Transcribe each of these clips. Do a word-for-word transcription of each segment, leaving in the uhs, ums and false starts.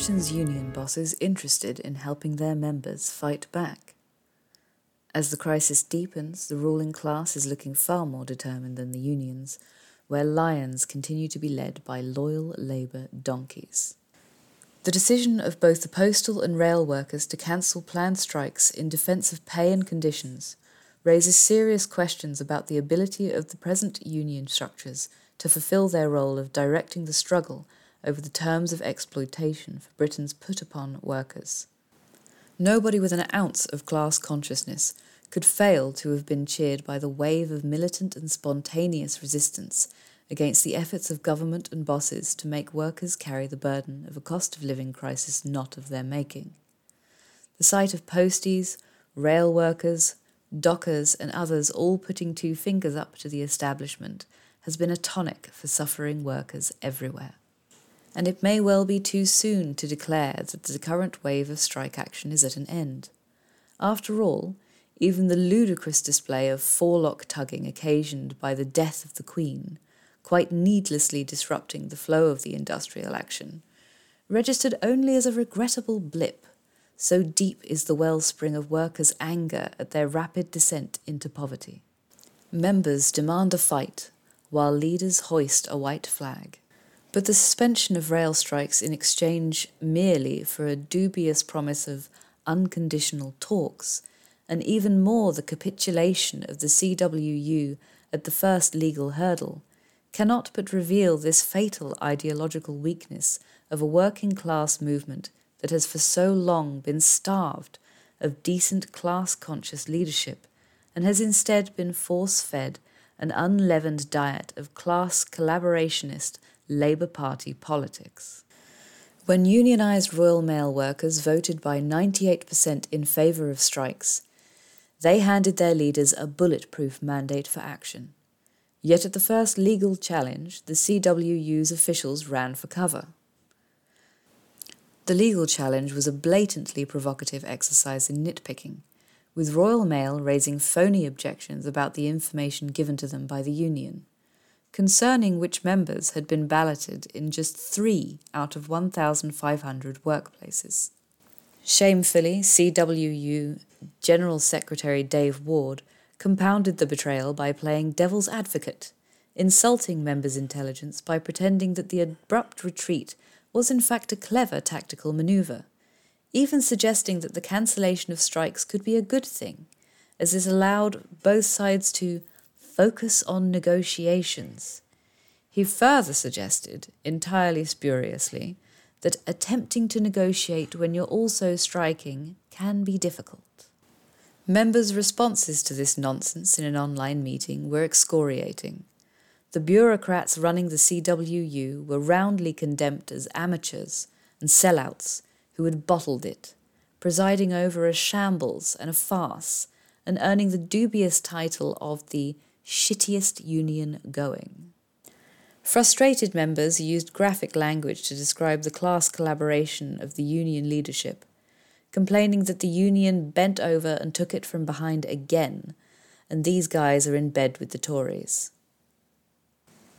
Britain's union bosses interested in helping their members fight back. As the crisis deepens, the ruling class is looking far more determined than the unions, where lions continue to be led by loyal labour donkeys. The decision of both the postal and rail workers to cancel planned strikes in defence of pay and conditions raises serious questions about the ability of the present union structures to fulfil their role of directing the struggle over the terms of exploitation for Britain's put-upon workers. Nobody with an ounce of class consciousness could fail to have been cheered by the wave of militant and spontaneous resistance against the efforts of government and bosses to make workers carry the burden of a cost-of-living crisis not of their making. The sight of posties, rail workers, dockers and others all putting two fingers up to the establishment has been a tonic for suffering workers everywhere. And it may well be too soon to declare that the current wave of strike action is at an end. After all, even the ludicrous display of forelock tugging occasioned by the death of the Queen, quite needlessly disrupting the flow of the industrial action, registered only as a regrettable blip, so deep is the wellspring of workers' anger at their rapid descent into poverty. Members demand a fight, while leaders hoist a white flag. But the suspension of rail strikes in exchange merely for a dubious promise of unconditional talks, and even more the capitulation of the C W U at the first legal hurdle, cannot but reveal this fatal ideological weakness of a working-class movement that has for so long been starved of decent class-conscious leadership and has instead been force-fed an unleavened diet of class collaborationist Labour Party politics. When unionised Royal Mail workers voted by ninety-eight percent in favour of strikes, they handed their leaders a bulletproof mandate for action. Yet at the first legal challenge, the C W U's officials ran for cover. The legal challenge was a blatantly provocative exercise in nitpicking, with Royal Mail raising phony objections about the information given to them by the union, concerning which members had been balloted in just three out of one thousand five hundred workplaces. Shamefully, C W U General Secretary Dave Ward compounded the betrayal by playing devil's advocate, insulting members' intelligence by pretending that the abrupt retreat was in fact a clever tactical manoeuvre, even suggesting that the cancellation of strikes could be a good thing, as it allowed both sides to focus on negotiations. He further suggested, entirely spuriously, that attempting to negotiate when you're also striking can be difficult. Members' responses to this nonsense in an online meeting were excoriating. The bureaucrats running the C W U were roundly condemned as amateurs and sellouts who had bottled it, presiding over a shambles and a farce, and earning the dubious title of the shittiest union going. Frustrated members used graphic language to describe the class collaboration of the union leadership, complaining that the union bent over and took it from behind again, and these guys are in bed with the Tories.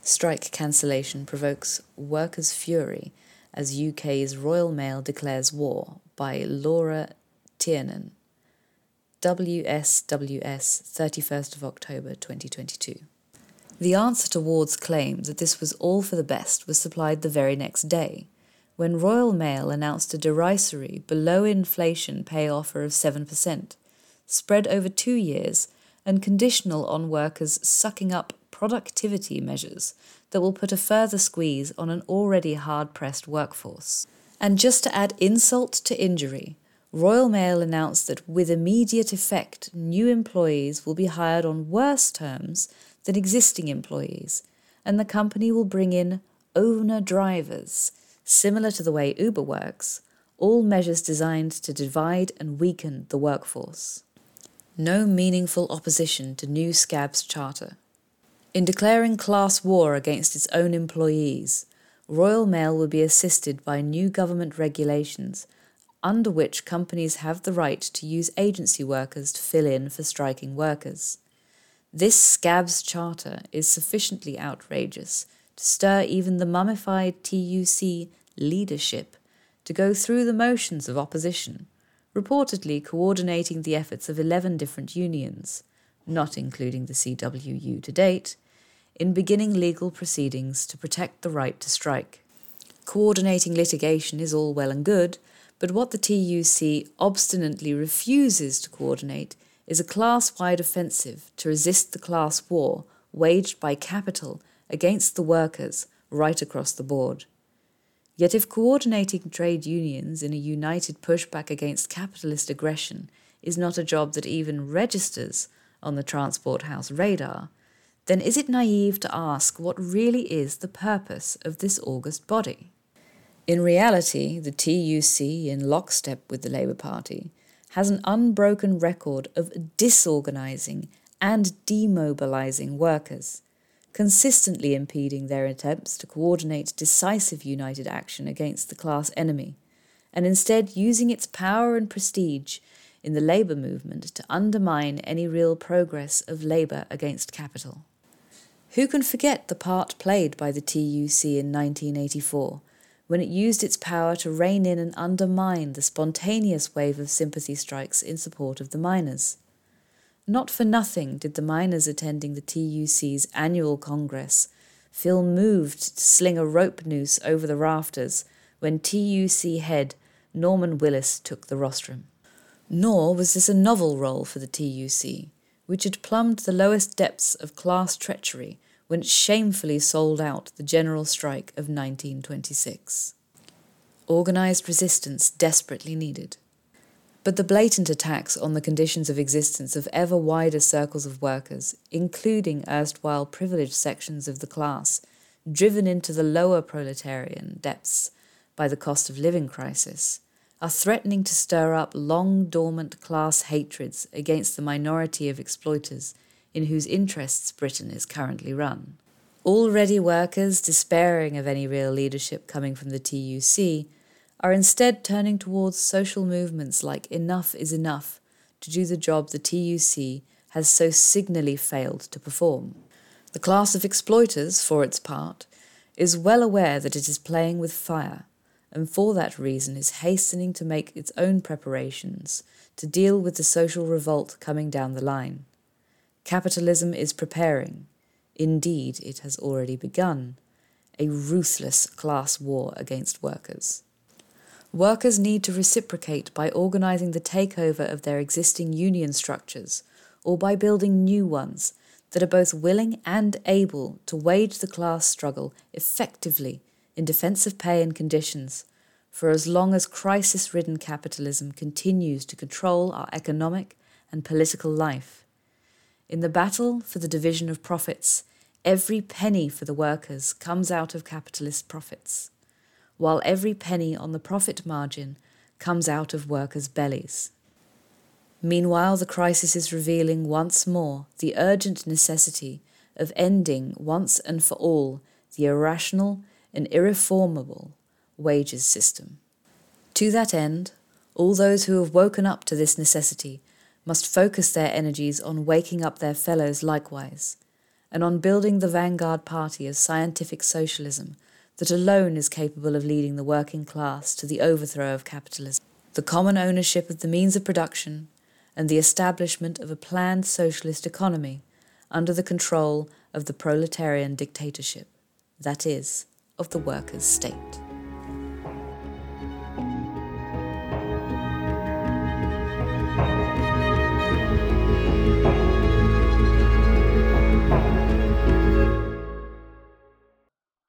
Strike cancellation provokes workers' fury as U K's Royal Mail declares war, by Laura Tiernan. W S W S, thirty-first of October twenty twenty-two. The answer to Ward's claim that this was all for the best was supplied the very next day, when Royal Mail announced a derisory below-inflation pay offer of seven percent, spread over two years and conditional on workers sucking up productivity measures that will put a further squeeze on an already hard-pressed workforce. And just to add insult to injury, Royal Mail announced that with immediate effect, new employees will be hired on worse terms than existing employees, and the company will bring in owner-drivers, similar to the way Uber works, all measures designed to divide and weaken the workforce. No meaningful opposition to New Scab's charter. In declaring class war against its own employees, Royal Mail will be assisted by new government regulations under which companies have the right to use agency workers to fill in for striking workers. This Scab's charter is sufficiently outrageous to stir even the mummified T U C leadership to go through the motions of opposition, reportedly coordinating the efforts of eleven different unions, not including the C W U to date, in beginning legal proceedings to protect the right to strike. Coordinating litigation is all well and good, but what the T U C obstinately refuses to coordinate is a class-wide offensive to resist the class war waged by capital against the workers right across the board. Yet if coordinating trade unions in a united pushback against capitalist aggression is not a job that even registers on the Transport House radar, then is it naive to ask what really is the purpose of this august body? In reality, the T U C, in lockstep with the Labour Party, has an unbroken record of disorganising and demobilising workers, consistently impeding their attempts to coordinate decisive united action against the class enemy, and instead using its power and prestige in the labour movement to undermine any real progress of labour against capital. Who can forget the part played by the T U C in nineteen eighty-four, when it used its power to rein in and undermine the spontaneous wave of sympathy strikes in support of the miners? Not for nothing did the miners attending the T U C's annual congress feel moved to sling a rope noose over the rafters when T U C head Norman Willis took the rostrum. Nor was this a novel role for the T U C, which had plumbed the lowest depths of class treachery when it shamefully sold out the general strike of nineteen twenty-six. Organised resistance desperately needed. But the blatant attacks on the conditions of existence of ever wider circles of workers, including erstwhile privileged sections of the class, driven into the lower proletarian depths by the cost of living crisis, are threatening to stir up long-dormant class hatreds against the minority of exploiters in whose interests Britain is currently run. Already workers, despairing of any real leadership coming from the T U C, are instead turning towards social movements like Enough is Enough to do the job the T U C has so signally failed to perform. The class of exploiters, for its part, is well aware that it is playing with fire, and for that reason is hastening to make its own preparations to deal with the social revolt coming down the line. Capitalism is preparing, indeed it has already begun, a ruthless class war against workers. Workers need to reciprocate by organising the takeover of their existing union structures, or by building new ones that are both willing and able to wage the class struggle effectively in defence of pay and conditions, for as long as crisis-ridden capitalism continues to control our economic and political life. In the battle for the division of profits, every penny for the workers comes out of capitalist profits, while every penny on the profit margin comes out of workers' bellies. Meanwhile, the crisis is revealing once more the urgent necessity of ending once and for all the irrational, an irreformable wages system. To that end, all those who have woken up to this necessity must focus their energies on waking up their fellows likewise, and on building the vanguard party of scientific socialism that alone is capable of leading the working class to the overthrow of capitalism, the common ownership of the means of production, and the establishment of a planned socialist economy under the control of the proletarian dictatorship, that is, of the workers' state.